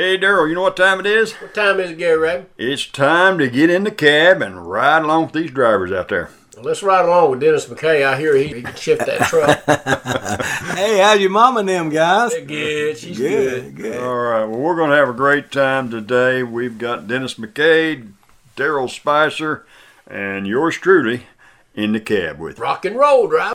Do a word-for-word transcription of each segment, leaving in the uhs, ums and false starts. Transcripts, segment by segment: Hey, Daryl, you know what time it is? What time is it, Gary Rayburn? It's time to get in the cab and ride along with these drivers out there. Well, let's ride along with Dennis McKay. I hear he, he can shift that truck. Hey, how's your mama and them guys? They're good. She's good. good. good. All right. Well, we're going to have a great time today. We've got Dennis McKay, Daryl Spicer, and yours truly in the cab with you. Rock and roll, drive.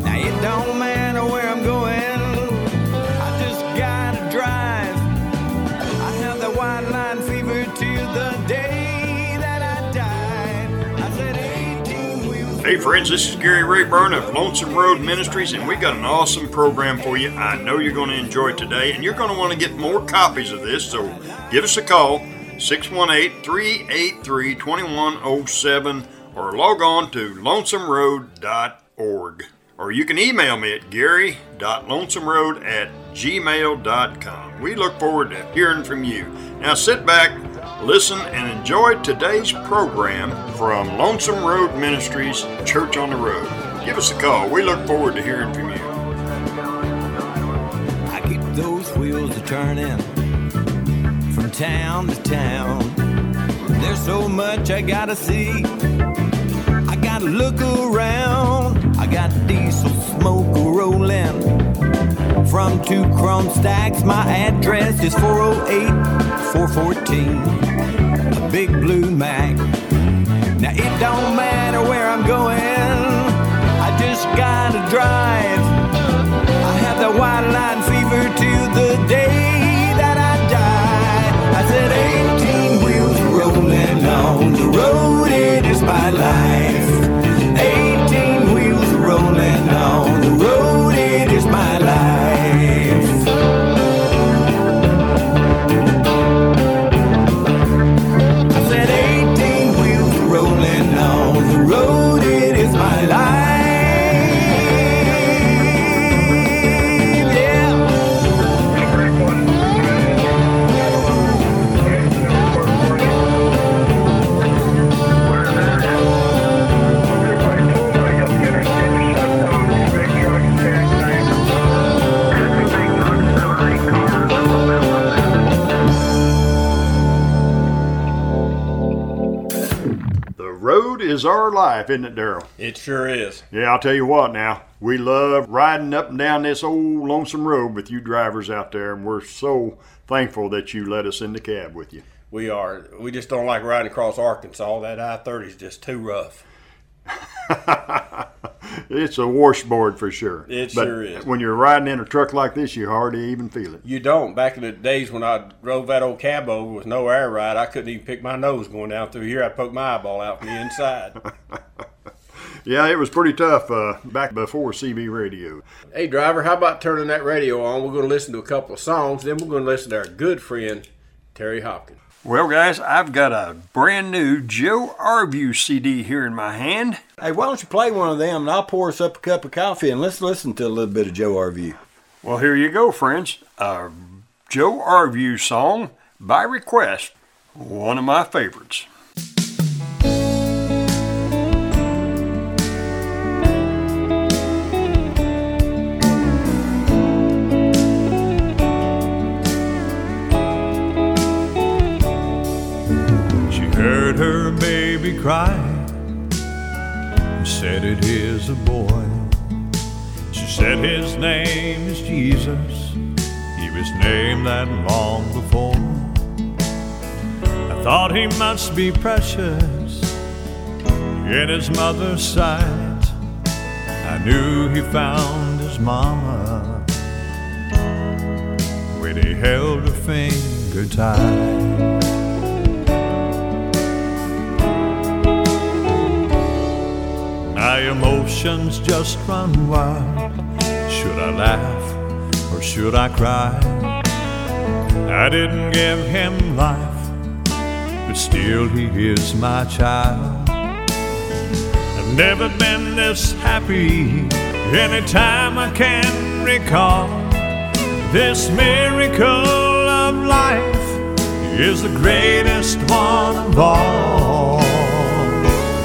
Now it don't matter where I'm going, I just gotta drive. I have that white line fever till the day. Hey friends, this is Gary Rayburn of Lonesome Road Ministries, and we got an awesome program for you. I know you're going to enjoy it today, and you're going to want to get more copies of this, so give us a call, six one eight, three eight three, two one zero seven, or log on to lonesome road dot org. Or you can email me at gary dot lonesome road at gmail dot com. We look forward to hearing from you. Now sit back, listen, and enjoy today's program from Lonesome Road Ministries, Church on the Road. Give us a call. We look forward to hearing from you. I keep those wheels a-turning from town to town. There's so much I gotta see. I gotta look around. I got diesel smoke rolling from two chrome stacks. My address is four oh eight, four fourteen. A big blue Mac. Now it don't matter where I'm going, I just gotta drive. I have that white line fever till the day that I die. I said eighteen wheels rolling on the road, it is my life. eighteen wheels rolling on the road, it is my life. Is our life, isn't it, Daryl? It sure is. Yeah, I'll tell you what now. We love riding up and down this old lonesome road with you drivers out there, and we're so thankful that you let us in the cab with you. We are. We just don't like riding across Arkansas. That I thirty is just too rough. It's a washboard for sure. It but sure is. When you're riding in a truck like this, you hardly even feel it. You don't. Back in the days when I drove that old cab over with no air ride, I couldn't even pick my nose going down through here. I'd poke my eyeball out from the inside. Yeah, it was pretty tough uh, back before C B radio. Hey, driver, how about turning that radio on? We're going to listen to a couple of songs, then we're going to listen to our good friend, Terry Hopkins. Well, guys, I've got a brand new Joe Arvue C D here in my hand. Hey, why don't you play one of them, and I'll pour us up a cup of coffee, and let's listen to a little bit of Joe Arvue. Well, here you go, friends. A Joe Arvue song, by request, one of my favorites. Heard her baby cry and said it is a boy. She said his name is Jesus. He was named that long before. I thought he must be precious in his mother's sight. I knew he found his mama when he held her finger tight. my emotions just run wild. Should I laugh or should I cry? I didn't give him life, but still he is my child. I've never been this happy any time I can recall. This miracle of life is the greatest one of all.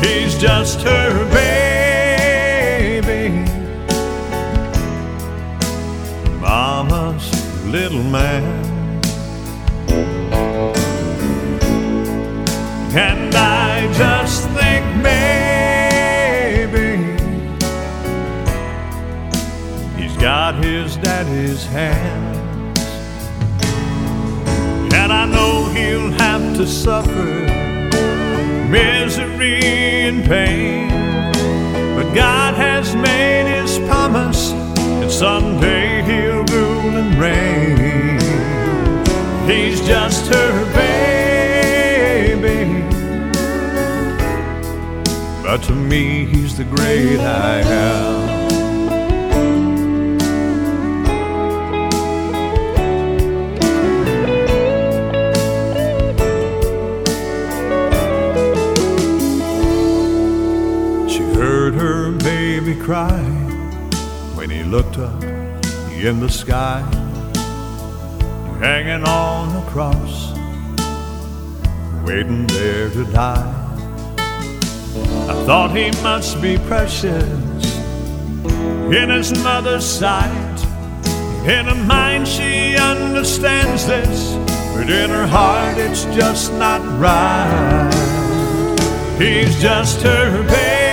He's just her baby, mama's little man. And I just think maybe he's got his daddy's hands. And I know he'll have to suffer misery and pain, but God has made his promise, and someday he'll rule and reign. He's just her baby, but to me he's the great I am. Cry when he looked up in the sky, hanging on a cross, waiting there to die. I thought he must be precious in his mother's sight. In her mind she understands this, but in her heart it's just not right. He's just her baby,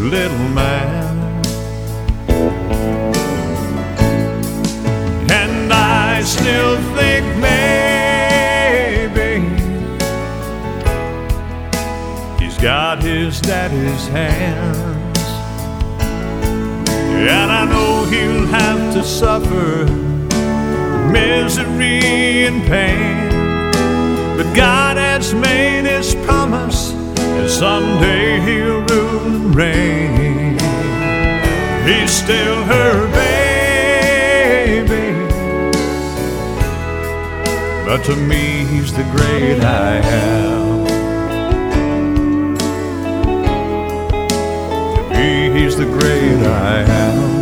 little man. And I still think maybe he's got his daddy's hands. And I know he'll have to suffer misery and pain, but God has made his promise, and someday he'll rule and reign. He's still her baby, but to me he's the great I am. To me he's the great I am.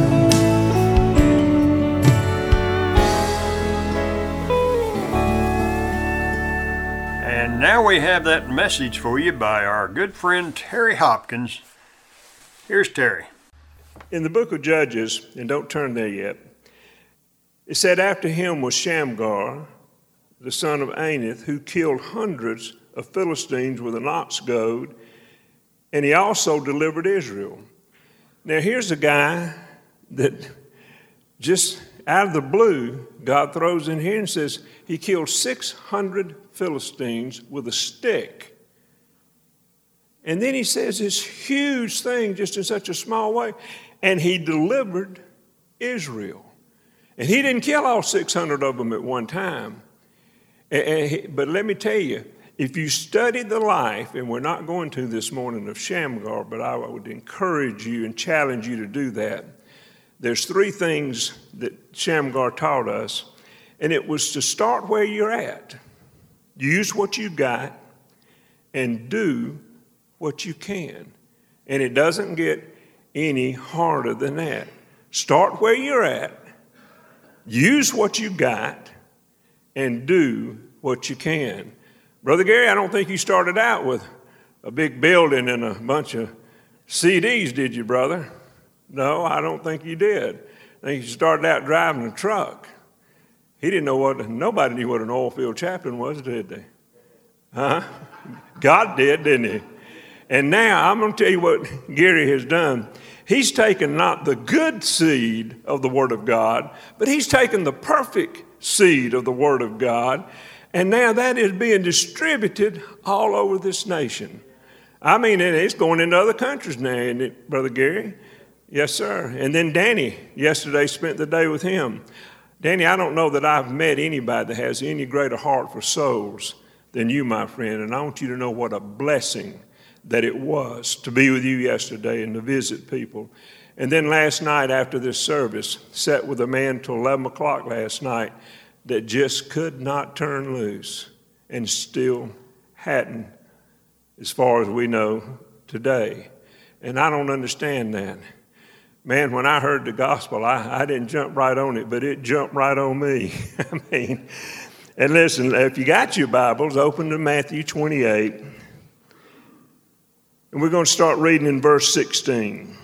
Now we have that message for you by our good friend Terry Hopkins. Here's Terry. In the book of Judges, and don't turn there yet, it said after him was Shamgar, the son of Anath, who killed hundreds of Philistines with an ox goad, and he also delivered Israel. Now here's a guy that just out of the blue, God throws in here and says he killed six hundred Philistines with a stick. And then he says this huge thing just in such a small way. And he delivered Israel. And he didn't kill all six hundred of them at one time. And, and he, but let me tell you, if you study the life, and we're not going to this morning of Shamgar, but I would encourage you and challenge you to do that. There's three things that Shamgar taught us, and it was to start where you're at. Use what you got and do what you can. And it doesn't get any harder than that. Start where you're at, use what you got, and do what you can. Brother Gary, I don't think you started out with a big building and a bunch of C Ds, did you, brother? No, I don't think you did. I think you started out driving a truck. He didn't know what, nobody knew what an oil field chaplain was, did they? Huh? God did, didn't he? And now I'm going to tell you what Gary has done. He's taken not the good seed of the Word of God, but he's taken the perfect seed of the Word of God. And now that is being distributed all over this nation. I mean, it's going into other countries now, isn't it, Brother Gary? Yes, sir. And then Danny yesterday spent the day with him. Danny, I don't know that I've met anybody that has any greater heart for souls than you, my friend, and I want you to know what a blessing that it was to be with you yesterday and to visit people. And then last night after this service, sat with a man till eleven o'clock last night that just could not turn loose and still hadn't, as far as we know today. And I don't understand that. Man, when I heard the gospel, I, I didn't jump right on it, but it jumped right on me. I mean, and listen, if you got your Bibles, open to Matthew twenty-eight. And we're going to start reading in verse sixteen.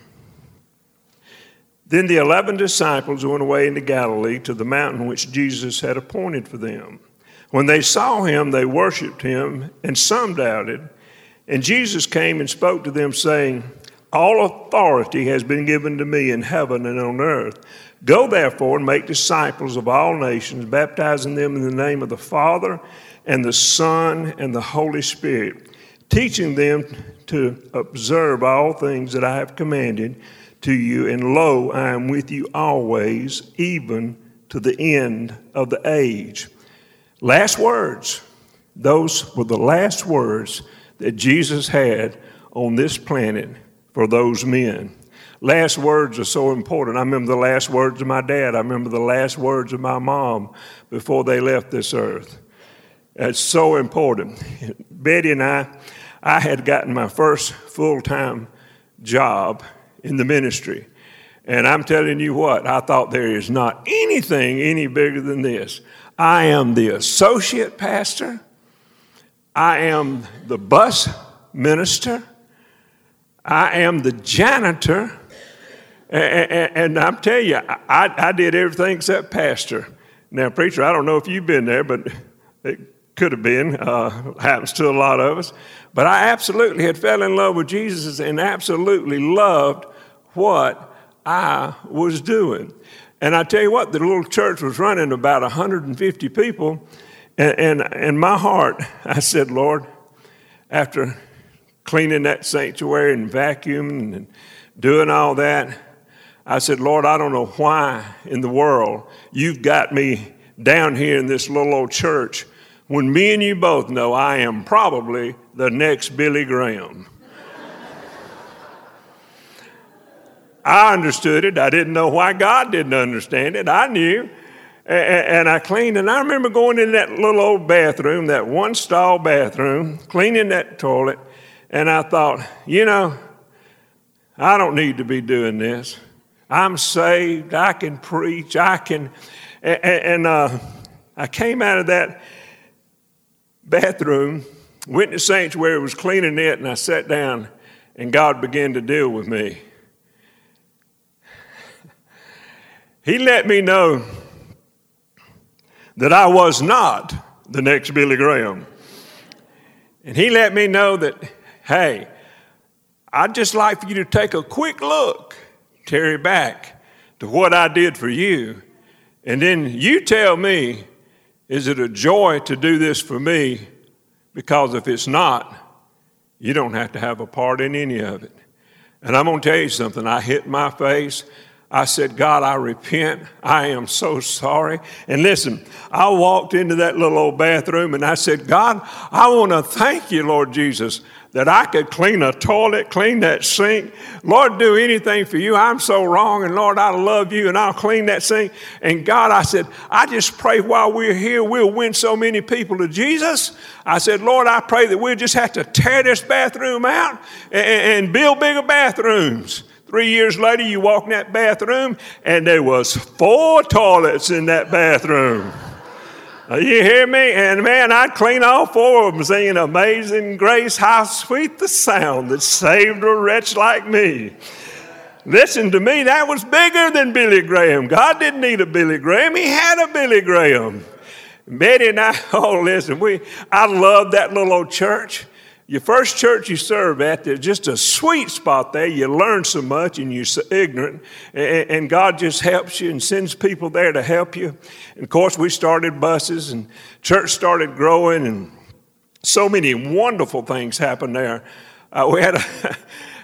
Then the eleven disciples went away into Galilee to the mountain which Jesus had appointed for them. When they saw him, they worshiped him, and some doubted. And Jesus came and spoke to them, saying, "All authority has been given to me in heaven and on earth. Go therefore and make disciples of all nations, baptizing them in the name of the Father and the Son and the Holy Spirit, teaching them to observe all things that I have commanded to you. And lo, I am with you always, even to the end of the age." Last words. Those were the last words that Jesus had on this planet for those men. Last words are so important. I remember the last words of my dad. I remember the last words of my mom before they left this earth. That's so important. Betty and I, I had gotten my first full-time job in the ministry. And I'm telling you what, I thought there is not anything any bigger than this. I am the associate pastor. I am the bus minister. I am the janitor, and I'm telling you, I, I did everything except pastor. Now, preacher, I don't know if you've been there, but it could have been. Uh, happens to a lot of us. But I absolutely had fell in love with Jesus and absolutely loved what I was doing. And I tell you what, the little church was running about one hundred fifty people, and and in my heart, I said, Lord, after cleaning that sanctuary and vacuuming and doing all that, I said, Lord, I don't know why in the world you've got me down here in this little old church when me and you both know I am probably the next Billy Graham. I understood it. I didn't know why God didn't understand it. I knew. And I cleaned, and I remember going in that little old bathroom, that one stall bathroom, cleaning that toilet, and I thought, you know, I don't need to be doing this. I'm saved. I can preach. I can. And, and uh, I came out of that bathroom, went to the sanctuary, was cleaning it, and I sat down, and God began to deal with me. He let me know that I was not the next Billy Graham. And he let me know that, hey, I'd just like for you to take a quick look, Terry, back to what I did for you. And then you tell me, is it a joy to do this for me? Because if it's not, you don't have to have a part in any of it. And I'm going to tell you something. I hit my face. I said, God, I repent. I am so sorry. And listen, I walked into that little old bathroom and I said, God, I want to thank you, Lord Jesus, that I could clean a toilet, clean that sink. Lord, do anything for you. I'm so wrong. And Lord, I love you and I'll clean that sink. And God, I said, I just pray while we're here, we'll win so many people to Jesus. I said, Lord, I pray that we'll just have to tear this bathroom out and, and build bigger bathrooms. Three years later, you walk in that bathroom, and there was four toilets in that bathroom. You hear me? And man, I'd clean all four of them, singing Amazing Grace, how sweet the sound that saved a wretch like me. Listen to me, that was bigger than Billy Graham. God didn't need a Billy Graham. He had a Billy Graham. Betty and I, oh, listen, we, I love that little old church. Your first church you serve at, there's just a sweet spot there. You learn so much and you're so ignorant. And God just helps you and sends people there to help you. And, of course, we started buses and church started growing. And so many wonderful things happened there. Uh, we had a,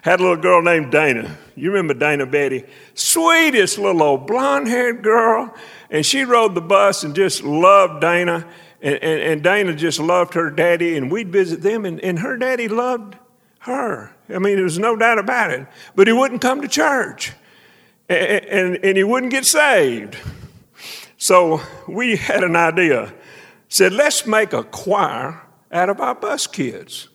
had a little girl named Dana. You remember Dana, Betty? Sweetest little old blonde-haired girl. And she rode the bus and just loved Dana. And, and, and Dana just loved her daddy, and we'd visit them, and, and her daddy loved her. I mean, there was no doubt about it. But he wouldn't come to church, and, and, and he wouldn't get saved. So we had an idea. Said, let's make a choir out of our bus kids,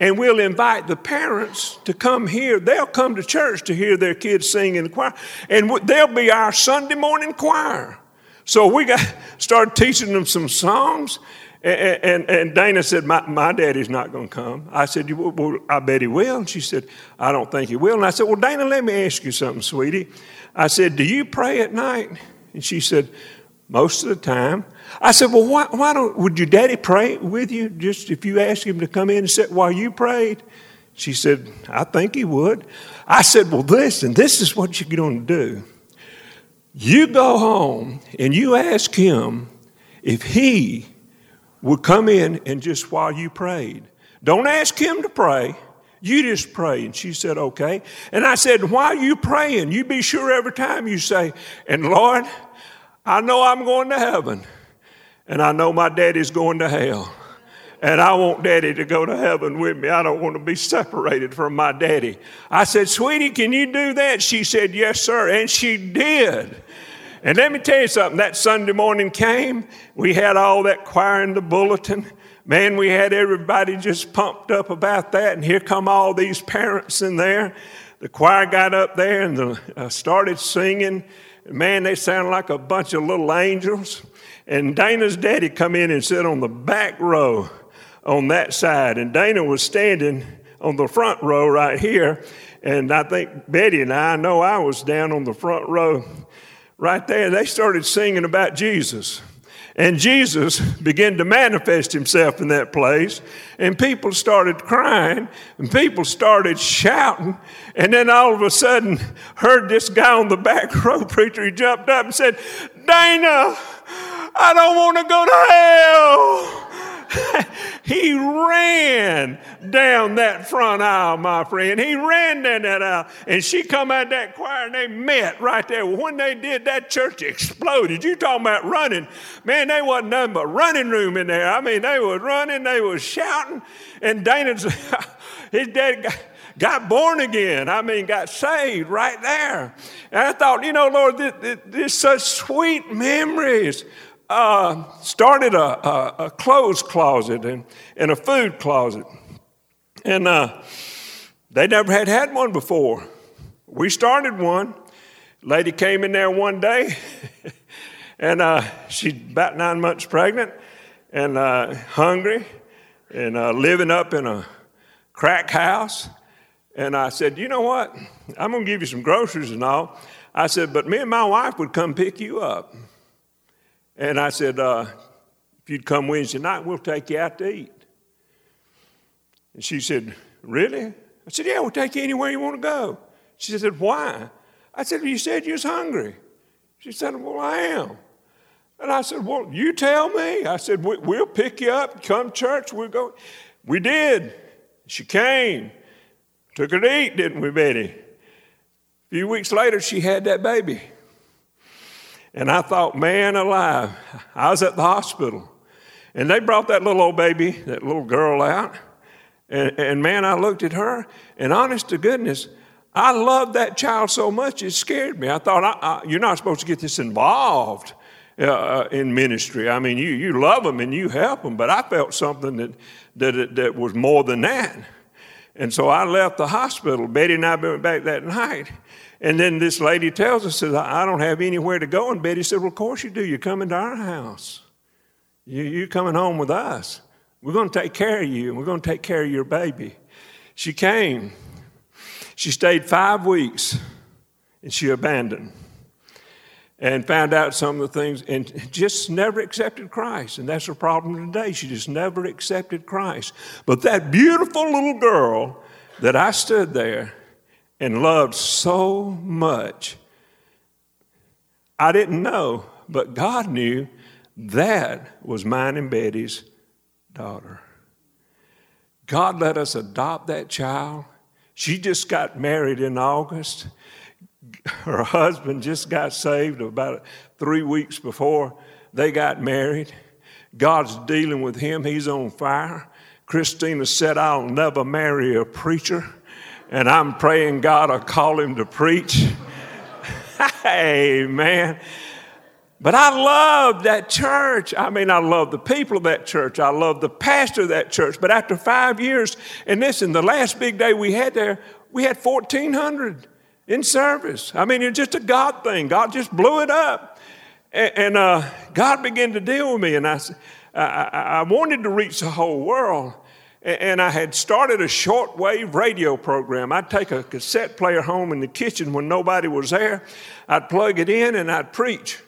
and we'll invite the parents to come here. They'll come to church to hear their kids sing in the choir, and they'll be our Sunday morning choir. So we got started teaching them some songs, and, and, and Dana said, my, my daddy's not going to come. I said, well, I bet he will. And she said, I don't think he will. And I said, well, Dana, let me ask you something, sweetie. I said, do you pray at night? And she said, most of the time. I said, well, why, why don't, would your daddy pray with you just if you asked him to come in and sit while you prayed? She said, I think he would. I said, well, listen, this is what you're going to do. You go home and you ask him if he would come in and just while you prayed. Don't ask him to pray. You just pray. And she said, okay. And I said, while you praying, you be sure every time you say, and Lord, I know I'm going to heaven, and I know my daddy's going to hell. And I want daddy to go to heaven with me. I don't want to be separated from my daddy. I said, sweetie, can you do that? She said, yes, sir. And she did. And let me tell you something. That Sunday morning came. We had all that choir in the bulletin. Man, we had everybody just pumped up about that. And here come all these parents in there. The choir got up there and the, uh, started singing. Man, they sounded like a bunch of little angels. And Dana's daddy come in and sit on the back row on that side. And Dana was standing on the front row right here. And I think Betty and I, I know I was down on the front row right there. They started singing about Jesus. And Jesus began to manifest himself in that place. And people started crying. And people started shouting. And then all of a sudden, heard this guy on the back row preacher. He jumped up and said, Dana, I don't want to go to hell. He ran down that front aisle, my friend. He ran down that aisle. And she come out that choir and they met right there. When they did, that church exploded. You talking about running. Man, they wasn't nothing but running room in there. I mean, they was running, they was shouting. And Dana's, his dad got, got born again. I mean, got saved right there. And I thought, you know, Lord, this, this, this is such sweet memories. Uh, started a, a, a clothes closet and, and a food closet. And uh, they never had had one before. We started one. Lady came in there one day, and uh, she's about nine months pregnant and uh, hungry and uh, living up in a crack house. And I said, you know what? I'm going to give you some groceries and all. I said, but me and my wife would come pick you up. And I said, uh, if you'd come Wednesday night, we'll take you out to eat. And she said, really? I said, yeah, we'll take you anywhere you want to go. She said, why? I said, well, you said you was hungry. She said, well, I am. And I said, well, you tell me. I said, we- we'll pick you up, come church, we'll go. We did. She came. Took her to eat, didn't we, Betty? A few weeks later, she had that baby. And I thought, man alive, I was at the hospital. And they brought that little old baby, that little girl out. And, and man, I looked at her. And honest to goodness, I loved that child so much it scared me. I thought, I, I, you're not supposed to get this involved uh, in ministry. I mean, you you love them and you help them. But I felt something that that that was more than that. And so I left the hospital. Betty and I went back that night. And then this lady tells us, says, I don't have anywhere to go. And Betty said, well, of course you do. You're coming to our house. You, you're coming home with us. We're going to take care of you, and we're going to take care of your baby. She came. She stayed five weeks, and she abandoned and found out some of the things and just never accepted Christ. And that's her problem today. She just never accepted Christ. But that beautiful little girl that I stood there and loved so much, I didn't know, but God knew that was mine and Betty's daughter. God let us adopt that child. She just got married in August. Her husband just got saved about three weeks before they got married. God's dealing with him. He's on fire. Christina said, I'll never marry a preacher. And I'm praying God will call him to preach. Amen. But I love that church. I mean, I love the people of that church. I love the pastor of that church. But after five years, and listen, the last big day we had there, we had fourteen hundred in service. I mean, it's just a God thing. God just blew it up. And, and uh, God began to deal with me. And I, I, I wanted to reach the whole world. And I had started a shortwave radio program. I'd take a cassette player home in the kitchen when nobody was there. I'd plug it in and I'd preach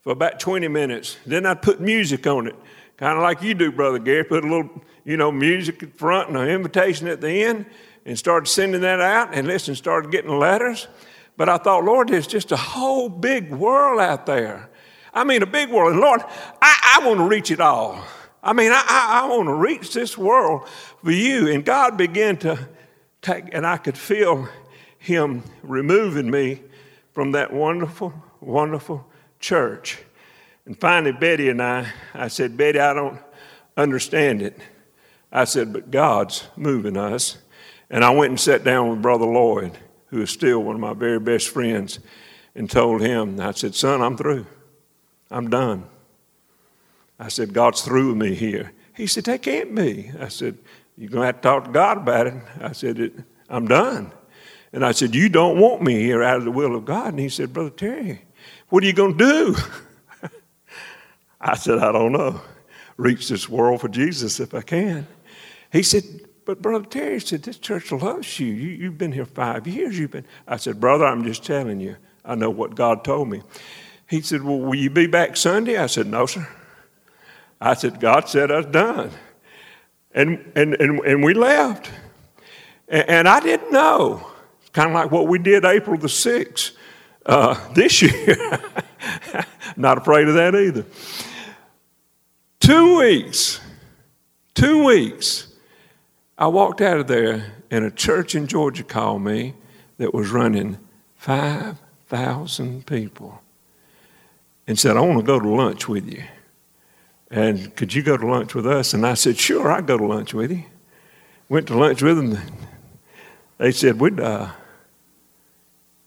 for about twenty minutes. Then I'd put music on it, kind of like you do, Brother Gary. Put a little, you know, music at the front and an invitation at the end, and started sending that out. And listen, started getting letters. But I thought, Lord, there's just a whole big world out there. I mean, a big world. And Lord, I, I want to reach it all. I mean, I, I, I want to reach this world for you. And God began to take, and I could feel him removing me from that wonderful, wonderful church. And finally, Betty and I, I said, Betty, I don't understand it. I said, but God's moving us. And I went and sat down with Brother Lloyd, who is still one of my very best friends, and told him, I said, son, I'm through. I'm done. I said, God's through with me here. He said, that can't be. I said, you're going to have to talk to God about it. I said, it, I'm done. And I said, you don't want me here out of the will of God. And he said, Brother Terry, what are you going to do? I said, I don't know. Reach this world for Jesus if I can. He said, but Brother Terry, said, this church loves you. you. You've been here five years. You've been. I said, brother, I'm just telling you. I know what God told me. He said, well, will you be back Sunday? I said, no, sir. I said, God said I was done. And and and, and we left. And, and I didn't know. It's kind of like what we did April the sixth uh, this year. Not afraid of that either. Two weeks, two weeks, I walked out of there and a church in Georgia called me that was running five thousand people and said, I want to go to lunch with you. And could you go to lunch with us? And I said, sure, I'd go to lunch with you. Went to lunch with them. They said, we'd, uh,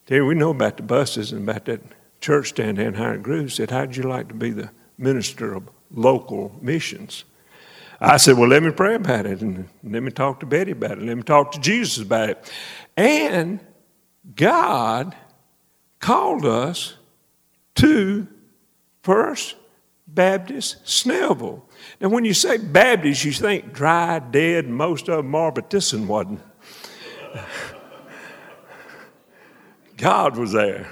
Terry, we know about the buses and about that church down there in Higher Groove. Said, how'd you like to be the minister of local missions? I said, well, let me pray about it. And let me talk to Betty about it. Let me talk to Jesus about it. And God called us to First Baptist Snellville. Now, when you say Baptist, you think dry, dead, most of them are, but this one wasn't. God was there.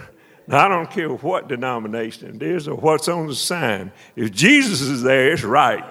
Now, I don't care what denomination it is or what's on the sign. If Jesus is there, it's right.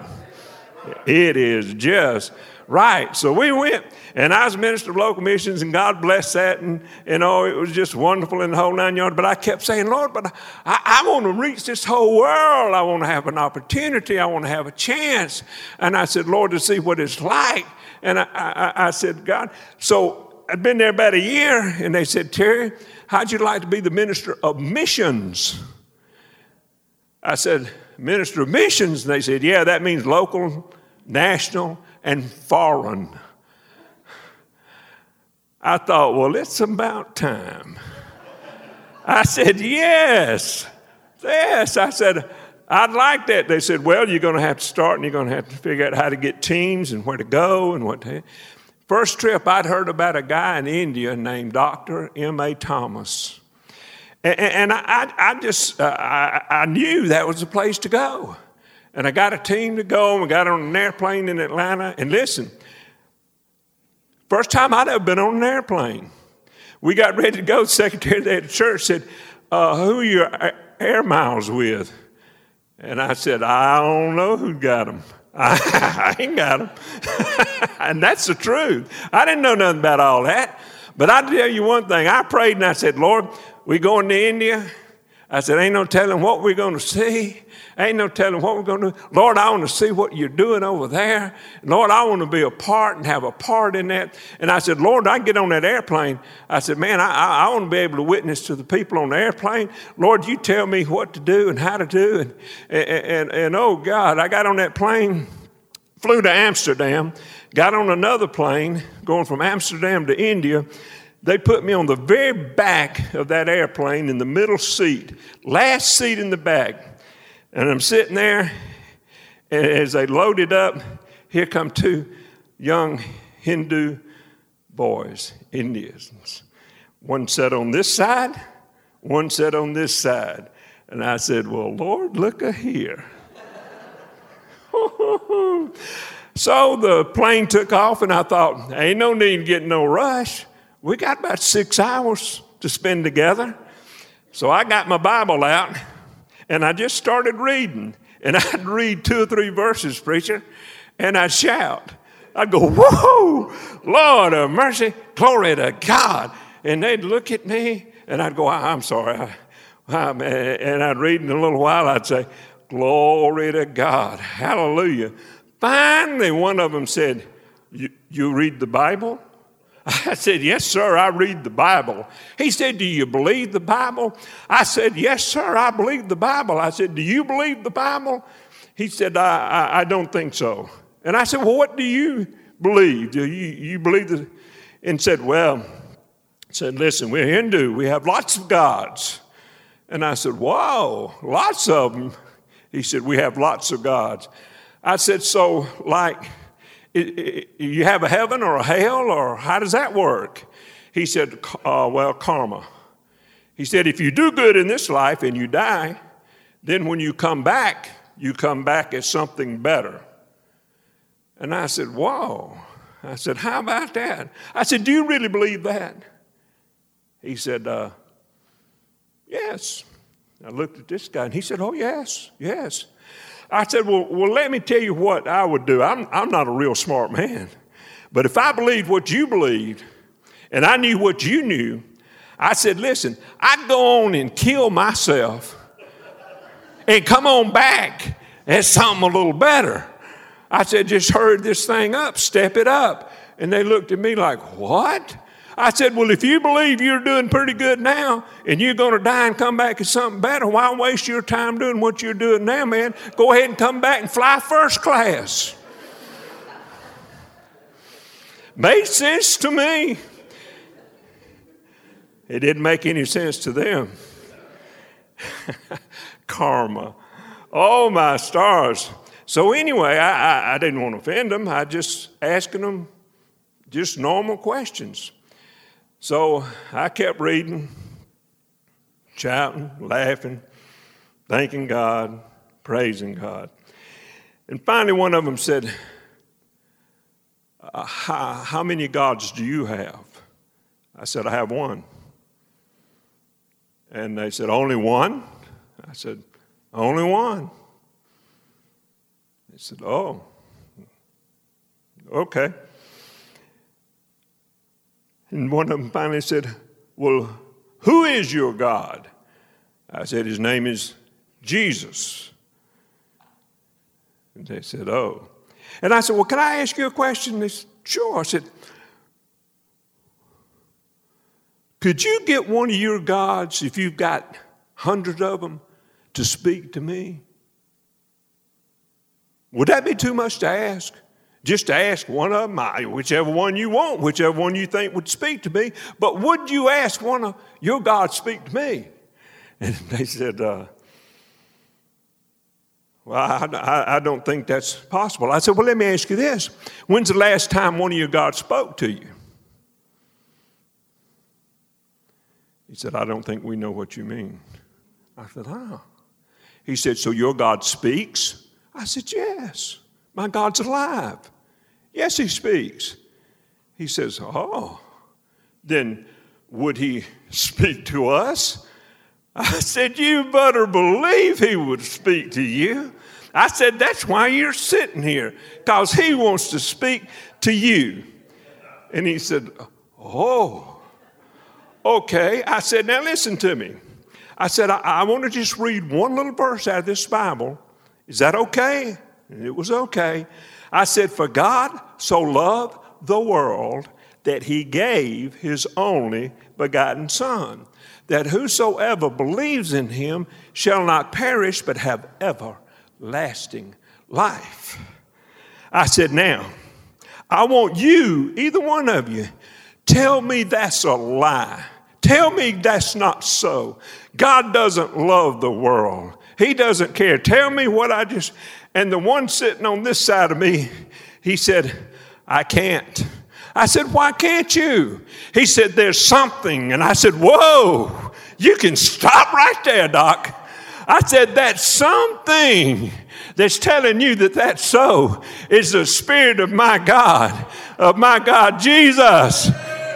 It is just right. So we went, and I was minister of local missions, and God blessed that, and, and oh, it was just wonderful in the whole nine yards. But I kept saying, Lord, but I, I want to reach this whole world. I want to have an opportunity. I want to have a chance. And I said, Lord, to see what it's like. And I, I, I said, God, so I'd been there about a year, and they said, Terry, how'd you like to be the minister of missions? I said, minister of missions? And they said, yeah, that means local, national, and foreign. I thought, well, it's about time. I said, yes, yes. I said, I'd like that. They said, well, you're going to have to start and you're going to have to figure out how to get teams and where to go and what to. First trip, I'd heard about a guy in India named Doctor M A Thomas. And, and I, I just, uh, I, I knew that was the place to go. And I got a team to go, and we got on an airplane in Atlanta. And listen, first time I'd ever been on an airplane. We got ready to go. The secretary there at the church said, uh, who are your air miles with? And I said, I don't know who got them. I, I ain't got them. And that's the truth. I didn't know nothing about all that. But I'll tell you one thing. I prayed, and I said, Lord, we going to India. I said, ain't no telling what we're going to see. Ain't no telling what we're going to do. Lord, I want to see what you're doing over there. Lord, I want to be a part and have a part in that. And I said, Lord, I get on that airplane. I said, man, I, I, I want to be able to witness to the people on the airplane. Lord, you tell me what to do and how to do. And, and, and, and oh, God, I got on that plane, flew to Amsterdam, got on another plane going from Amsterdam to India. They put me on the very back of that airplane in the middle seat, last seat in the back. And I'm sitting there, and as they loaded up, here come two young Hindu boys, Indians. One sat on this side, one sat on this side. And I said, well, Lord, look here. So the plane took off, and I thought, ain't no need to get no rush. We got about six hours to spend together. So I got my Bible out, and I just started reading. And I'd read two or three verses, preacher, and I'd shout. I'd go, whoa, Lord of mercy, glory to God. And they'd look at me, and I'd go, I'm sorry. I'm, and I'd read in a little while. I'd say, glory to God, hallelujah. Finally, one of them said, you, you read the Bible? I said, yes, sir, I read the Bible. He said, do you believe the Bible? I said, yes, sir, I believe the Bible. I said, do you believe the Bible? He said, I, I, I don't think so. And I said, well, what do you believe? Do you, you believe this? And said, well, said, listen, we're Hindu. We have lots of gods. And I said, wow, lots of them. He said, we have lots of gods. I said, so like... It, it, you have a heaven or a hell, or how does that work? He said, uh, well, karma. He said, if you do good in this life and you die, then when you come back, you come back as something better. And I said, whoa. I said, how about that? I said, do you really believe that? He said, uh, yes. I looked at this guy, and he said, oh, yes, yes. I said, well, well, let me tell you what I would do. I'm, I'm not a real smart man. But if I believed what you believed and I knew what you knew, I said, listen, I'd go on and kill myself and come on back as something a little better. I said, just hurry this thing up, step it up. And they looked at me like, what? I said, well, if you believe you're doing pretty good now and you're going to die and come back as something better, why waste your time doing what you're doing now, man? Go ahead and come back and fly first class. Made sense to me. It didn't make any sense to them. Karma. Oh, my stars. So anyway, I, I, I didn't want to offend them. I just asking them just normal questions. So I kept reading, shouting, laughing, thanking God, praising God. And finally one of them said, uh, how, how many gods do you have? I said, I have one. And they said, only one? I said, only one. They said, oh, okay. And one of them finally said, well, who is your God? I said, his name is Jesus. And they said, oh. And I said, well, can I ask you a question? They said, sure. I said, could you get one of your gods, if you've got hundreds of them, to speak to me? Would that be too much to ask? Just to ask one of them, whichever one you want, whichever one you think would speak to me. But would you ask one of your God speak to me? And they said, uh, well, I, I, I don't think that's possible. I said, well, let me ask you this. When's the last time one of your God spoke to you? He said, I don't think we know what you mean. I said, oh. He said, so your God speaks? I said, yes. My God's alive. Yes, he speaks. He says, oh, then would he speak to us? I said, you better believe he would speak to you. I said, that's why you're sitting here, because he wants to speak to you. And he said, oh, okay. I said, now listen to me. I said, I, I want to just read one little verse out of this Bible. Is that okay? And it was okay. I said, for God so loved the world that he gave his only begotten Son, that whosoever believes in him shall not perish but have everlasting life. I said, now, I want you, either one of you, tell me that's a lie. Tell me that's not so. God doesn't love the world. He doesn't care. Tell me what I just... And the one sitting on this side of me, he said, I can't. I said, why can't you? He said, there's something. And I said, whoa, you can stop right there, Doc. I said, that something that's telling you that that's so is the Spirit of my God, of my God Jesus.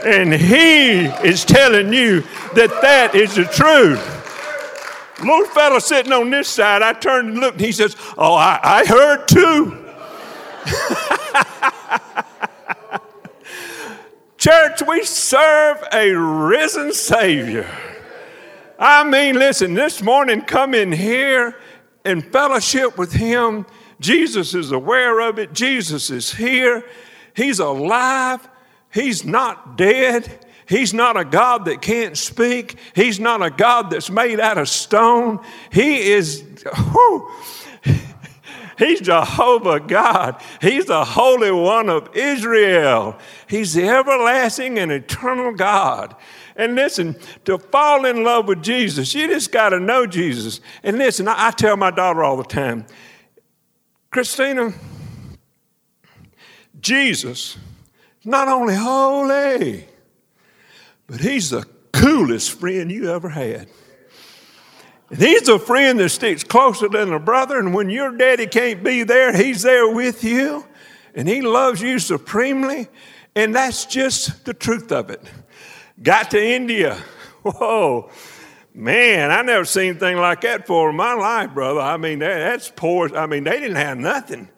And he is telling you that that is the truth. Little fella sitting on this side, I turned and looked, and he says, oh, I, I heard too. Church, we serve a risen Savior. I mean, listen, this morning, come in here and fellowship with him. Jesus is aware of it. Jesus is here. He's alive. He's not dead. He's not a God that can't speak. He's not a God that's made out of stone. He is, whew, he's Jehovah God. He's the Holy One of Israel. He's the everlasting and eternal God. And listen, to fall in love with Jesus, you just got to know Jesus. And listen, I, I tell my daughter all the time, Christina, Jesus is not only holy, but he's the coolest friend you ever had. And he's a friend that sticks closer than a brother. And when your daddy can't be there, he's there with you. And he loves you supremely. And that's just the truth of it. Got to India. Whoa. Man, I never seen anything like that before in my life, brother. I mean, that, that's poor. I mean, they didn't have nothing.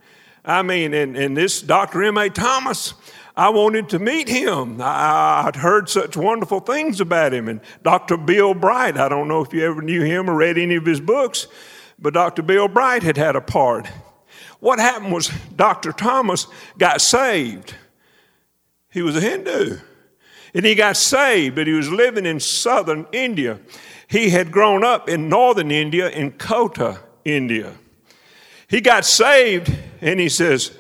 I mean, and, and this Doctor M A. Thomas, I wanted to meet him. I, I'd heard such wonderful things about him. And Doctor Bill Bright, I don't know if you ever knew him or read any of his books, but Doctor Bill Bright had had a part. What happened was Doctor Thomas got saved. He was a Hindu. And he got saved, but he was living in southern India. He had grown up in northern India, in Kota, India. He got saved, and he says,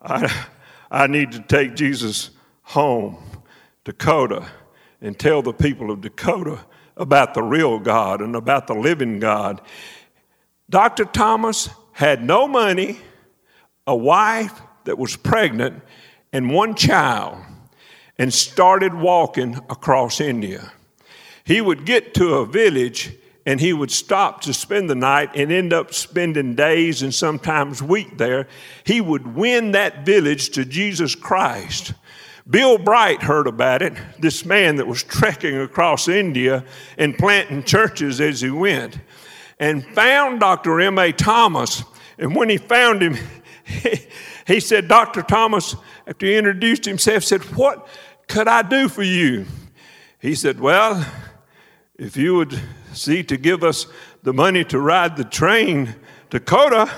I... I need to take Jesus home, Dakota, and tell the people of Dakota about the real God and about the living God. Doctor Thomas had no money, a wife that was pregnant, and one child, and started walking across India. He would get to a village, and he would stop to spend the night and end up spending days and sometimes weeks there. He would win that village to Jesus Christ. Bill Bright heard about it, this man that was trekking across India and planting churches as he went, and found Doctor M A. Thomas. And when he found him, he, he said, Doctor Thomas, after he introduced himself, said, what could I do for you? He said, well, if you would see to give us the money to ride the train to Kota,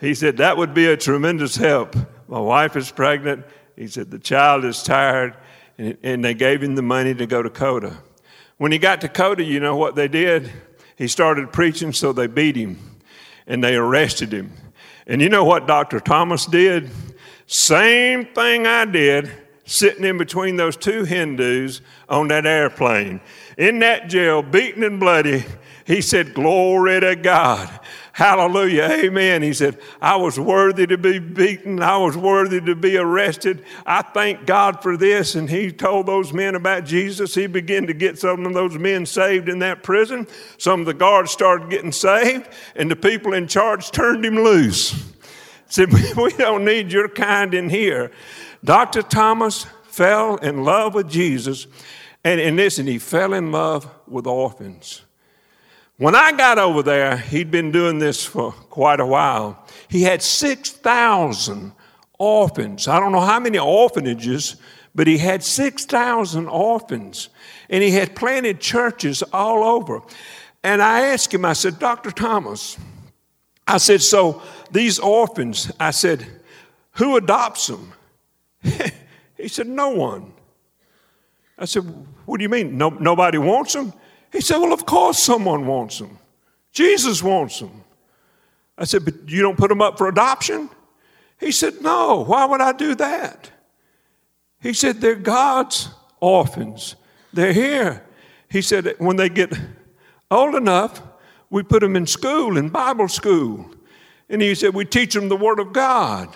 he said, that would be a tremendous help. My wife is pregnant. He said, the child is tired. And, and they gave him the money to go to Kota. When he got to Kota, you know what they did? He started preaching, so they beat him. And they arrested him. And you know what Doctor Thomas did? Same thing I did, sitting in between those two Hindus on that airplane. In that jail, beaten and bloody, he said, glory to God. Hallelujah. Amen. He said, I was worthy to be beaten. I was worthy to be arrested. I thank God for this. And he told those men about Jesus. He began to get some of those men saved in that prison. Some of the guards started getting saved, and the people in charge turned him loose. Said, we don't need your kind in here. Doctor Thomas fell in love with Jesus. And, and listen, he fell in love with orphans. When I got over there, he'd been doing this for quite a while. He had six thousand orphans. I don't know how many orphanages, but he had six thousand orphans. And he had planted churches all over. And I asked him, I said, Doctor Thomas, I said, so these orphans, I said, who adopts them? He said, no one. I said, what do you mean? No, nobody wants them? He said, well, of course someone wants them. Jesus wants them. I said, but you don't put them up for adoption? He said, no, why would I do that? He said, they're God's orphans. They're here. He said, when they get old enough, we put them in school, in Bible school. And he said, we teach them the Word of God.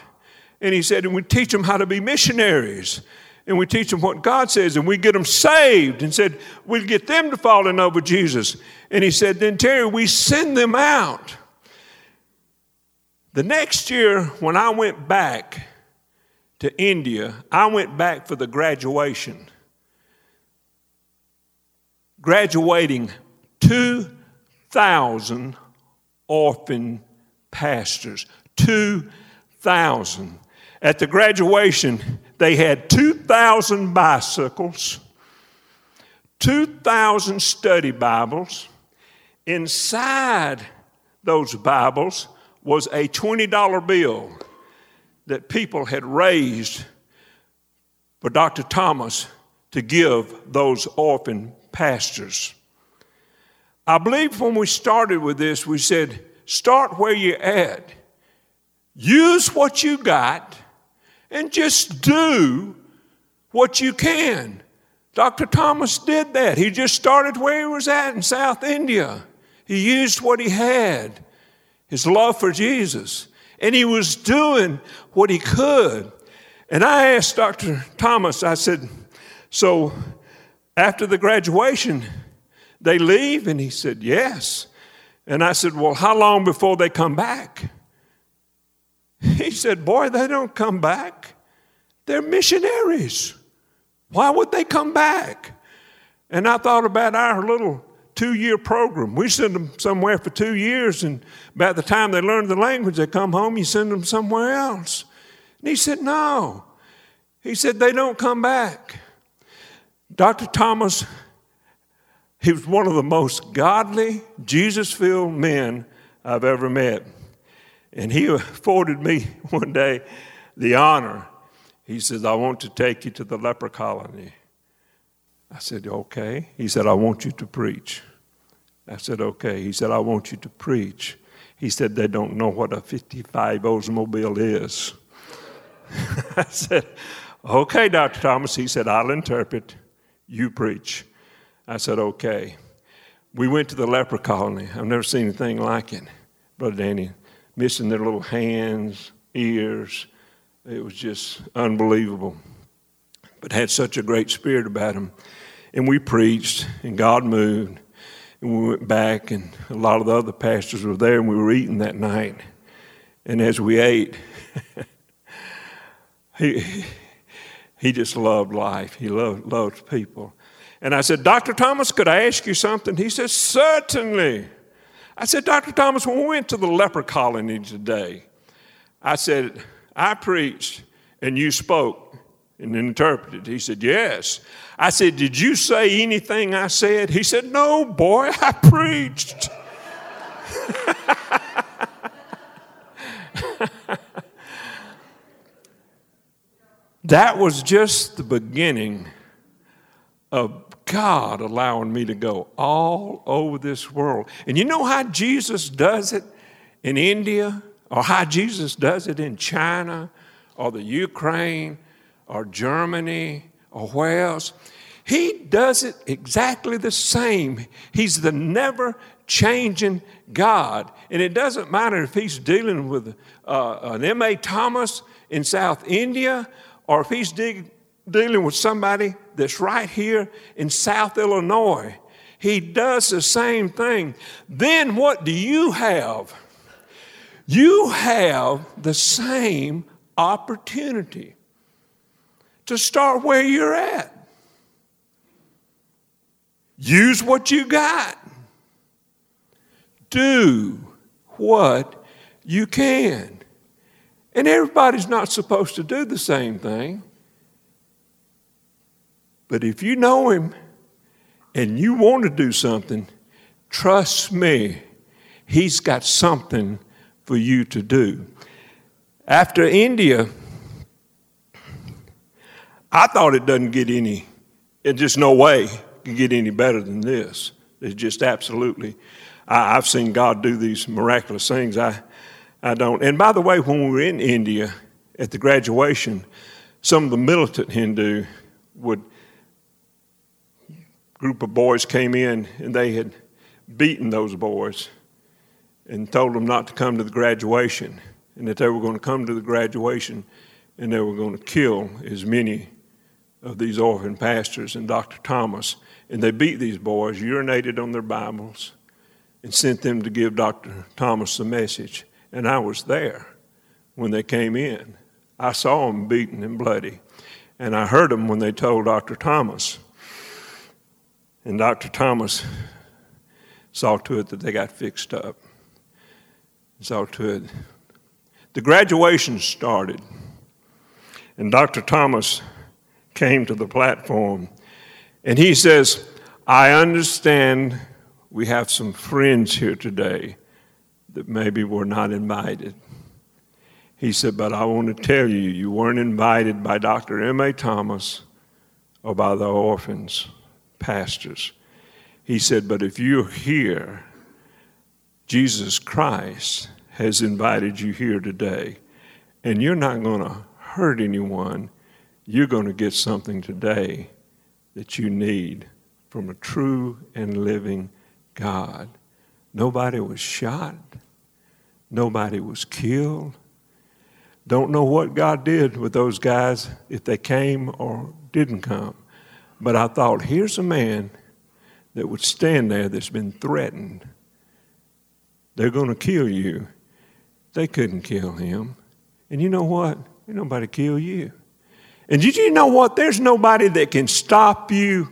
And he said, and we teach them how to be missionaries. And we teach them what God says, and we get them saved. And said, we'll get them to fall in love with Jesus. And he said, then, Terry, we send them out. The next year, when I went back to India, I went back for the graduation. Graduating two thousand orphan pastors. two thousand. At the graduation, they had two thousand bicycles, two thousand study Bibles. Inside those Bibles was a twenty dollar bill that people had raised for Doctor Thomas to give those orphan pastors. I believe when we started with this, we said, start where you're at. Use what you got. And just do what you can. Doctor Thomas did that. He just started where he was at in South India. He used what he had, his love for Jesus. And he was doing what he could. And I asked Doctor Thomas, I said, so after the graduation, they leave? And he said, yes. And I said, well, how long before they come back? He said, boy, they don't come back. They're missionaries. Why would they come back? And I thought about our little two-year program. We send them somewhere for two years, and by the time they learn the language, they come home, you send them somewhere else. And he said, no. He said, they don't come back. Doctor Thomas, he was one of the most godly, Jesus-filled men I've ever met. And he afforded me one day the honor. He says, I want to take you to the leper colony. I said, okay. He said, I want you to preach. I said, okay. He said, I want you to preach. He said, they don't know what a fifty-five Oldsmobile is. I said, okay, Doctor Thomas. He said, I'll interpret. You preach. I said, okay. We went to the leper colony. I've never seen anything like it, Brother Danny. Missing their little hands, ears. It was just unbelievable. But had such a great spirit about him. And we preached, and God moved. And we went back, and a lot of the other pastors were there, and we were eating that night. And as we ate, he he just loved life. He loved, loved people. And I said, Doctor Thomas, could I ask you something? He said, certainly. I said, Doctor Thomas, when we went to the leper colony today, I said, I preached and you spoke and interpreted. He said, yes. I said, did you say anything I said? He said, no, boy, I preached. That was just the beginning of God allowing me to go all over this world. And you know how Jesus does it in India, or how Jesus does it in China, or the Ukraine, or Germany, or where else? He does it exactly the same. He's the never-changing God. And it doesn't matter if he's dealing with uh, an M A Thomas in South India, or if he's de- dealing with somebody that's right here in South Illinois. He does the same thing. Then what do you have? You have the same opportunity to start where you're at. Use what you got. Do what you can. And everybody's not supposed to do the same thing. But if you know him and you want to do something, Trust me, he's got something for you to do. After India, I thought it doesn't get any, there's just no way it can get any better than this. It's just absolutely, I, I've seen God do these miraculous things. I, I don't. And by the way, when we were in India at the graduation, some of the militant Hindu would, group of boys came in and they had beaten those boys and told them not to come to the graduation, and that they were going to come to the graduation and they were going to kill as many of these orphan pastors and Doctor Thomas. And they beat these boys, urinated on their Bibles, and sent them to give Doctor Thomas the message. And I was there when they came in. I saw them beaten and bloody. And I heard them when they told Doctor Thomas. And Doctor Thomas saw to it that they got fixed up. Saw to it. The graduation started, and Doctor Thomas came to the platform, and he says, I understand we have some friends here today that maybe were not invited. He said, but I want to tell you, you weren't invited by Doctor M A Thomas or by the orphans, pastors. He said, but if you're here, Jesus Christ has invited you here today, and you're not going to hurt anyone. You're going to get something today that you need from a true and living God. Nobody was shot. Nobody was killed. Don't know what God did with those guys, if they came or didn't come. But I thought, here's a man that would stand there that's been threatened. They're going to kill you. They couldn't kill him. And you know what? Ain't nobody kill you. And did you know what? There's nobody that can stop you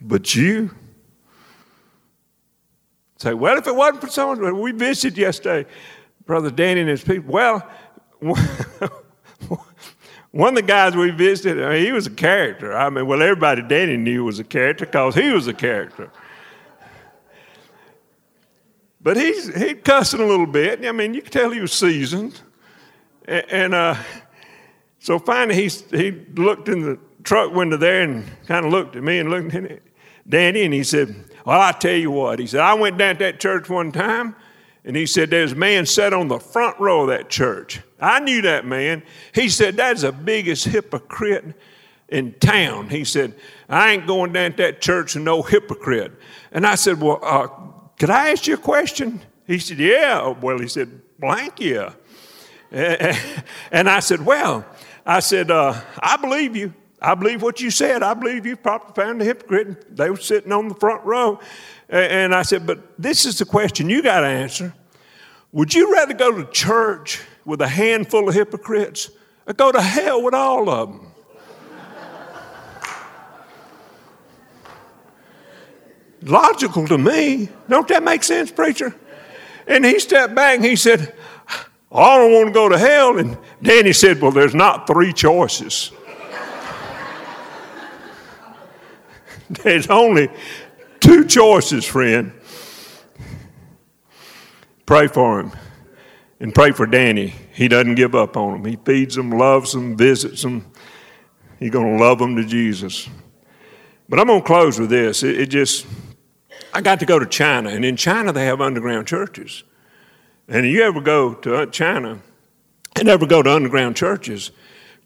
but you. Say, well, if it wasn't for someone, we visited yesterday, Brother Danny and his people. Well, one of the guys we visited, I mean, he was a character. I mean, well, everybody Danny knew was a character because he was a character. But he's he cussing a little bit. I mean, you could tell he was seasoned. And, and uh, so finally he, he looked in the truck window there and kind of looked at me and looked at Danny, and he said, well, I tell you what. He said, I went down to that church one time, and he said, there's a man sat on the front row of that church. I knew that man. He said, that's the biggest hypocrite in town. He said, I ain't going down to that church and no hypocrite. And I said, well, uh, could I ask you a question? He said, yeah. Well, he said, blank yeah. And I said, well, I said, uh, I believe you. I believe what you said. I believe you probably found the hypocrite. And they were sitting on the front row. And I said, but this is the question you got to answer. Would you rather go to church with a handful of hypocrites or go to hell with all of them? Logical to me. Don't that make sense, preacher? And he stepped back and he said, I don't want to go to hell. And Danny said, well, there's not three choices. There's only two choices, friend. Pray for him and pray for Danny. He doesn't give up on him. He feeds them, loves them, visits them. He's going to love them to Jesus. But I'm going to close with this. It, it just, I got to go to China. And in China, they have underground churches. And if you ever go to China and ever go to underground churches,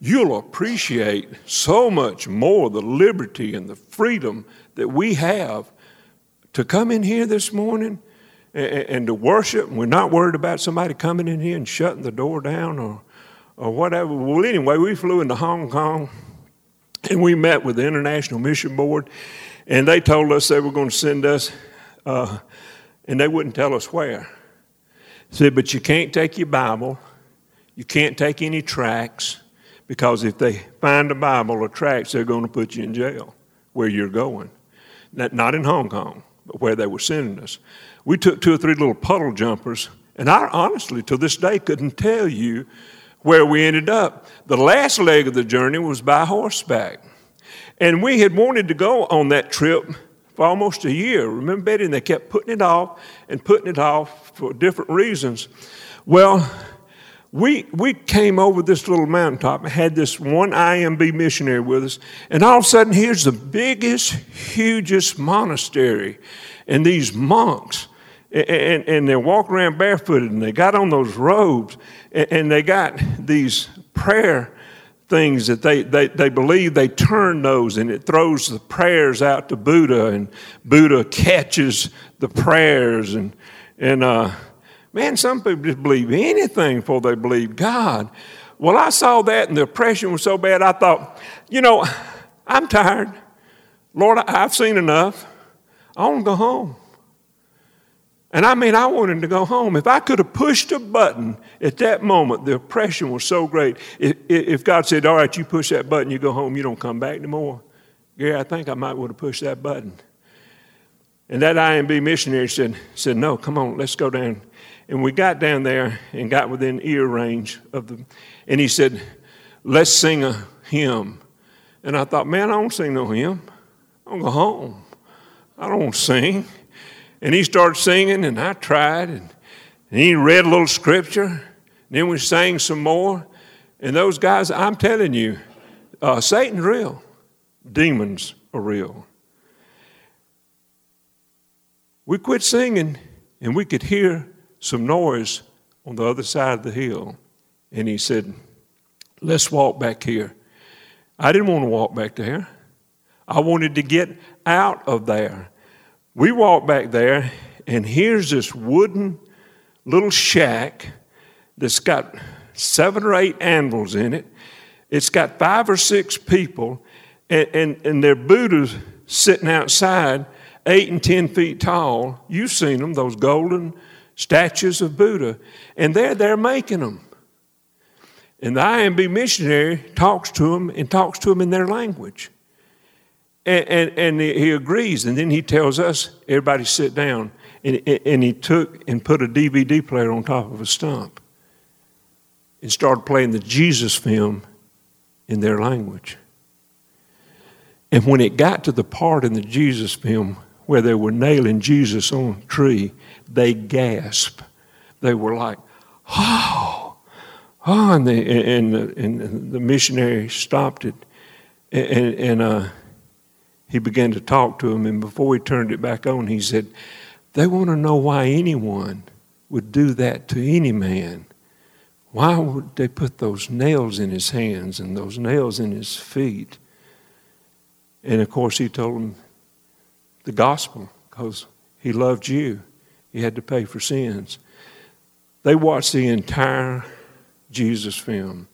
you'll appreciate so much more the liberty and the freedom that we have to come in here this morning and, and to worship. We're not worried about somebody coming in here and shutting the door down or, or whatever. Well, anyway, we flew into Hong Kong, and we met with the International Mission Board, and they told us they were going to send us, uh, and they wouldn't tell us where. They said, but you can't take your Bible. You can't take any tracts. Because if they find a Bible or tracts, they're going to put you in jail where you're going. Not in Hong Kong, but where they were sending us. We took two or three little puddle jumpers, and I honestly, to this day, couldn't tell you where we ended up. The last leg of the journey was by horseback. And we had wanted to go on that trip for almost a year. Remember, Betty? And they kept putting it off and putting it off for different reasons. Well, we we came over this little mountaintop and had this one I M B missionary with us, and all of a sudden, here's the biggest, hugest monastery, and these monks, and, and, and they walk around barefooted, and they got on those robes, and, and they got these prayer things that they, they, they believe they turn those, and it throws the prayers out to Buddha, and Buddha catches the prayers. And and uh, man, some people just believe anything before they believe God. Well, I saw that, and the oppression was so bad, I thought, you know, I'm tired. Lord, I've seen enough. I want to go home. And I mean, I wanted to go home. If I could have pushed a button at that moment, the oppression was so great. If, if God said, all right, you push that button, you go home, you don't come back anymore. Gary, I think I might want to push that button. And that I M B missionary said, said, no, come on, let's go down. And we got down there and got within ear range of them. And he said, let's sing a hymn. And I thought, man, I don't sing no hymn. I don't go home. I don't sing. And he started singing, and I tried, and, and he read a little scripture, and then we sang some more. And those guys, I'm telling you, uh, Satan's real. Demons are real. We quit singing, and we could hear some noise on the other side of the hill. And he said, let's walk back here. I didn't want to walk back there. I wanted to get out of there. We walked back there, and here's this wooden little shack that's got seven or eight anvils in it. It's got five or six people, and, and, and their Buddhas sitting outside, eight and ten feet tall. You've seen them, those golden statues of Buddha, and they're there making them. And the I M B missionary talks to them and talks to them in their language. And, and, and he agrees, and then he tells us, everybody sit down. And, and he took and put a D V D player on top of a stump and started playing the Jesus film in their language. And when it got to the part in the Jesus film where they were nailing Jesus on a tree, they gasped. They were like, oh, oh, and the, and the, and the missionary stopped it. And, and, and uh, he began to talk to him, and before he turned it back on, he said, they want to know why anyone would do that to any man. Why would they put those nails in his hands and those nails in his feet? And, of course, he told them the gospel, because he loved you. He had to pay for sins. They watched the entire Jesus film.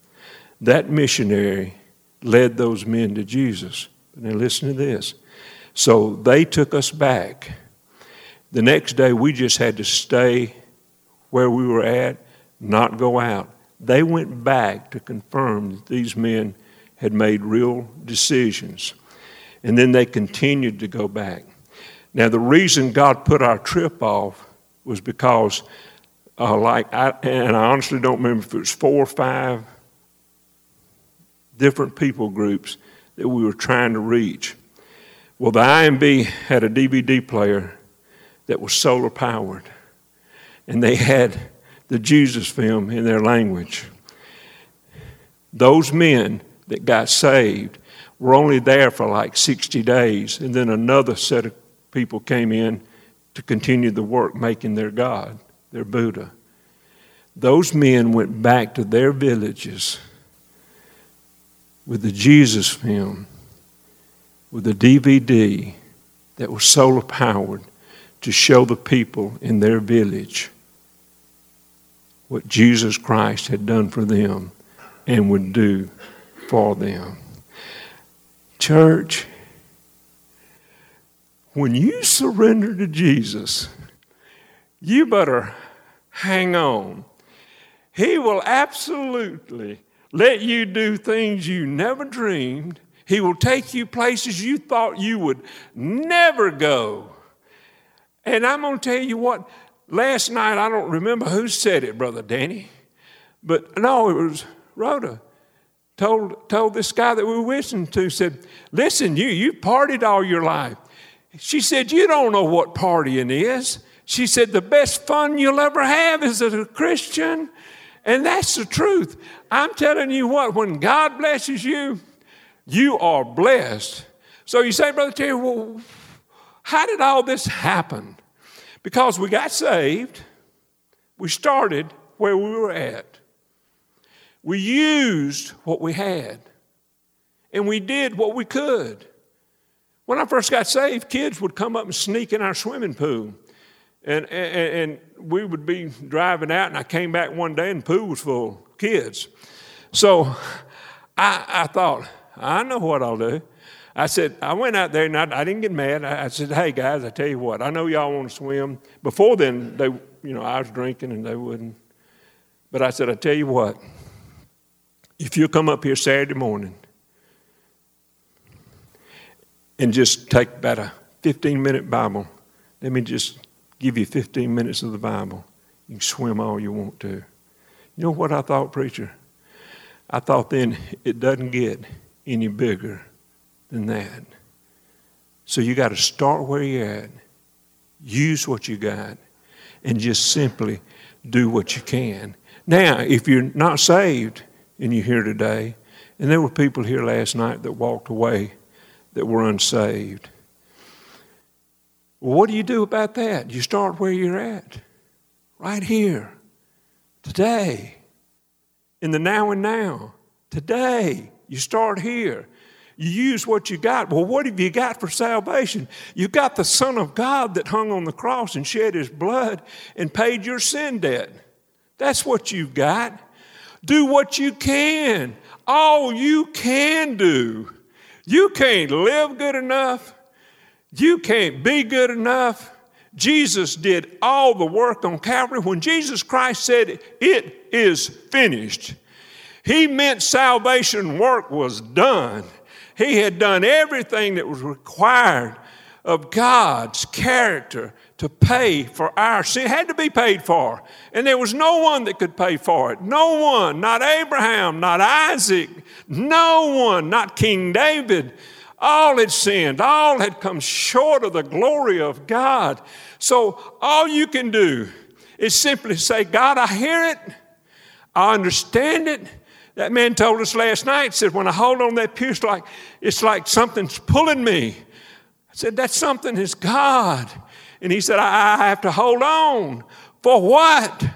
That missionary led those men to Jesus. Now listen to this. So they took us back. The next day we just had to stay where we were at, not go out. They went back to confirm that these men had made real decisions. And then they continued to go back. Now the reason God put our trip off was because, uh, like, I, and I honestly don't remember if it was four or five different people groups that we were trying to reach. Well, the I M B had a D V D player that was solar powered, and they had the Jesus film in their language. Those men that got saved were only there for like sixty days, and then another set of people came in to continue the work making their God, their Buddha. Those men went back to their villages with the Jesus film, with the D V D that was solar powered, to show the people in their village what Jesus Christ had done for them and would do for them. Church, when you surrender to Jesus, you better hang on. He will absolutely let you do things you never dreamed. He will take you places you thought you would never go. And I'm going to tell you what, last night, I don't remember who said it, Brother Danny, but no, it was Rhoda, told told this guy that we were listening to, said, listen, you, you partied all your life. She said, you don't know what partying is. She said, the best fun you'll ever have is as a Christian. And that's the truth. I'm telling you what, when God blesses you, you are blessed. So you say, Brother Terry, well, how did all this happen? Because we got saved. We started where we were at. We used what we had. And we did what we could. When I first got saved, kids would come up and sneak in our swimming pool. And, and and we would be driving out, and I came back one day, and the pool was full of kids. So I, I thought, I know what I'll do. I said, I went out there, and I, I didn't get mad. I, I said, hey, guys, I tell you what, I know y'all want to swim. Before then, they, you know, I was drinking, and they wouldn't. But I said, I tell you what, if you'll come up here Saturday morning and just take about a fifteen-minute Bible, let me just give you fifteen minutes of the Bible. You can swim all you want to. You know what I thought, preacher? I thought then it doesn't get any bigger than that. So you got to start where you're at, use what you got, and just simply do what you can. Now, if you're not saved and you're here today, and there were people here last night that walked away that were unsaved, well, what do you do about that? You start where you're at, right here, today, in the now and now. Today, you start here. You use what you got. Well, what have you got for salvation? You got the Son of God that hung on the cross and shed his blood and paid your sin debt. That's what you've got. Do what you can. All you can do. You can't live good enough. You can't be good enough. Jesus did all the work on Calvary. When Jesus Christ said, it is finished, he meant salvation work was done. He had done everything that was required of God's character to pay for our sin. It had to be paid for. And there was no one that could pay for it. No one, not Abraham, not Isaac, no one, not King David. All had sinned. All had come short of the glory of God. So all you can do is simply say, God, I hear it. I understand it. That man told us last night, said, when I hold on that pew, it's like, it's like something's pulling me. I said, that something is God. And he said, I, I have to hold on. For what?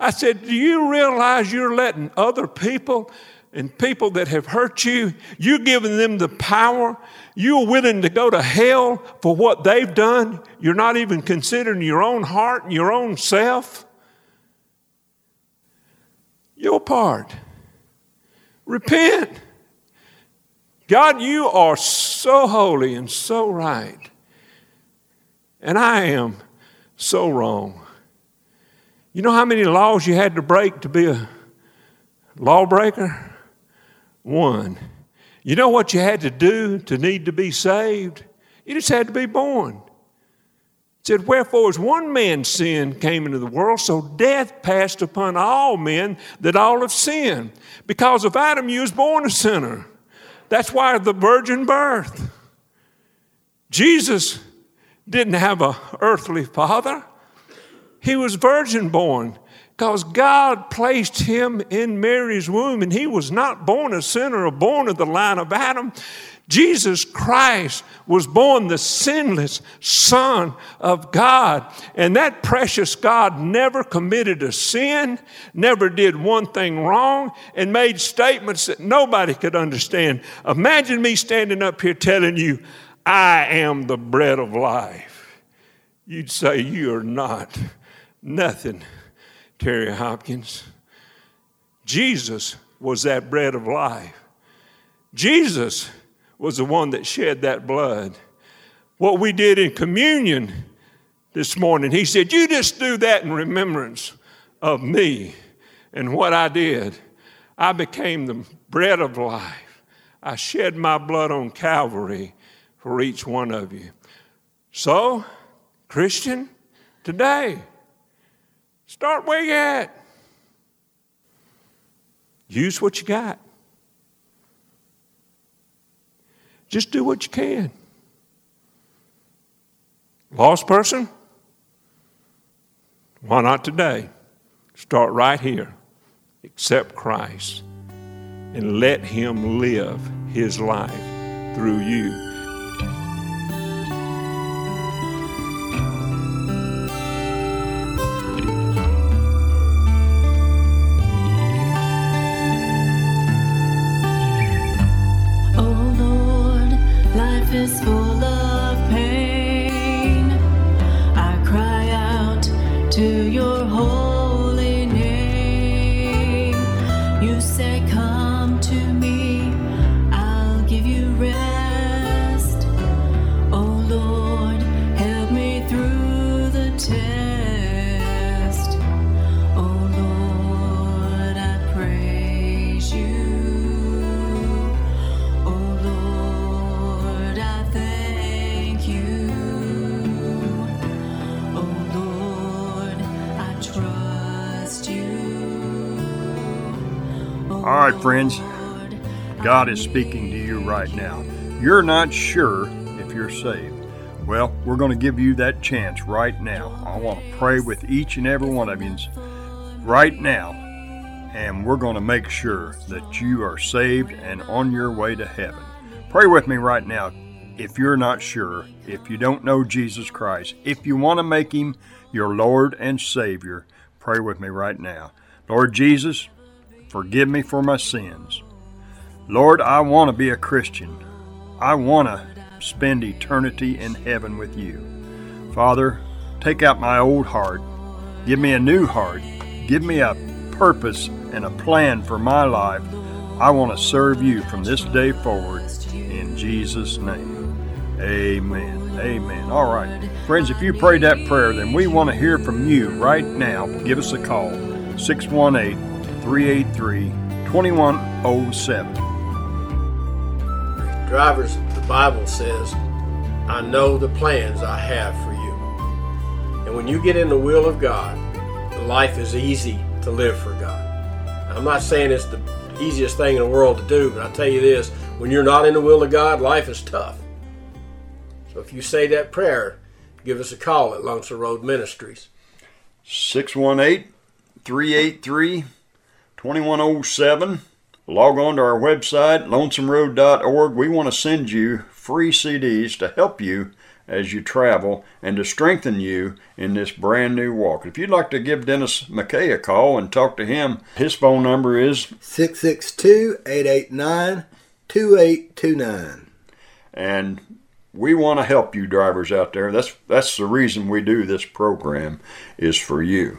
I said, do you realize you're letting other people and people that have hurt you, you're giving them the power. You're willing to go to hell for what they've done. You're not even considering your own heart and your own self. Your part. Repent. God, you are so holy and so right. And I am so wrong. You know how many laws you had to break to be a lawbreaker? One. You know what you had to do to need to be saved? You just had to be born. It said, wherefore as one man's sin came into the world, so death passed upon all men, that all have sinned. Because of Adam, you was born a sinner. That's why the virgin birth. Jesus didn't have an earthly father. He was virgin born. Because God placed him in Mary's womb, and he was not born a sinner or born of the line of Adam. Jesus Christ was born the sinless Son of God. And that precious God never committed a sin, never did one thing wrong, and made statements that nobody could understand. Imagine me standing up here telling you, I am the bread of life. You'd say, you are not nothing. Terry Hopkins. Jesus was that bread of life. Jesus was the one that shed that blood. What we did in communion this morning, he said, you just do that in remembrance of me and what I did. I became the bread of life. I shed my blood on Calvary for each one of you. So, Christian, today, start where you're at. Use what you got. Just do what you can. Lost person? Why not today? Start right here. Accept Christ and let Him live His life through you. Oh Lord, life is full of pain. I cry out to your holy name. All right, friends, God is speaking to you right now. You're not sure if you're saved. Well, we're going to give you that chance right now. I want to pray with each and every one of you right now, and we're going to make sure that you are saved and on your way to heaven. Pray with me right now if you're not sure, if you don't know Jesus Christ, if you want to make Him your Lord and Savior, pray with me right now. Lord Jesus, forgive me for my sins. Lord, I want to be a Christian. I want to spend eternity in heaven with you. Father, take out my old heart. Give me a new heart. Give me a purpose and a plan for my life. I want to serve you from this day forward. In Jesus' name. Amen. Amen. All right. Friends, if you prayed that prayer, then we want to hear from you right now. Give us a call. six one eight, three eight three, two one zero seven. Drivers, the Bible says, I know the plans I have for you. And when you get in the will of God, life is easy to live for God. I'm not saying it's the easiest thing in the world to do, but I'll tell you this, when you're not in the will of God, life is tough. So if you say that prayer, give us a call at Lonesome Road Ministries. six one eight, three eight three, two one zero seven. Log on to our website, lonesome road dot org. We want to send you free C Ds to help you as you travel and to strengthen you in this brand new walk. If you'd like to give Dennis McKay a call and talk to him, his phone number is six six two, eight eight nine, two eight two nine. And we want to help you drivers out there. That's that's the reason we do this program, is for you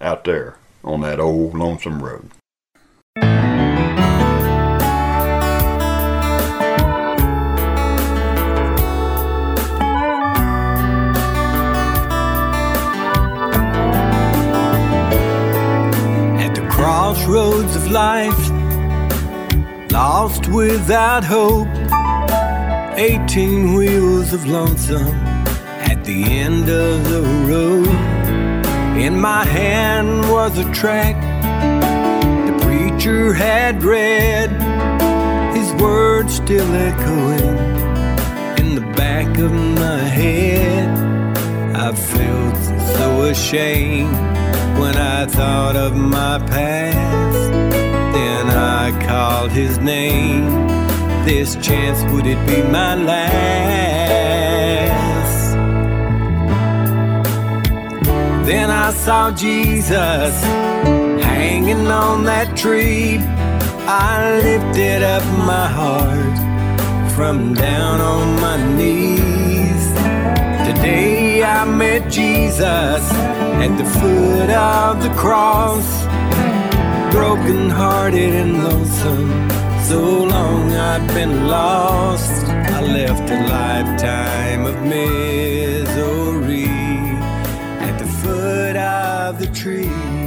out there on that old lonesome road. At the crossroads of life, lost without hope, eighteen wheels of lonesome at the end of the road. In my hand was a tract the preacher had read, his words still echoing in the back of my head. I felt so ashamed when I thought of my past. Then I called his name, this chance, would it be my last? Then I saw Jesus hanging on that tree. I lifted up my heart from down on my knees. Today I met Jesus at the foot of the cross. Broken hearted and lonesome, so long I've been lost. I left a lifetime of misery. Foot of the tree.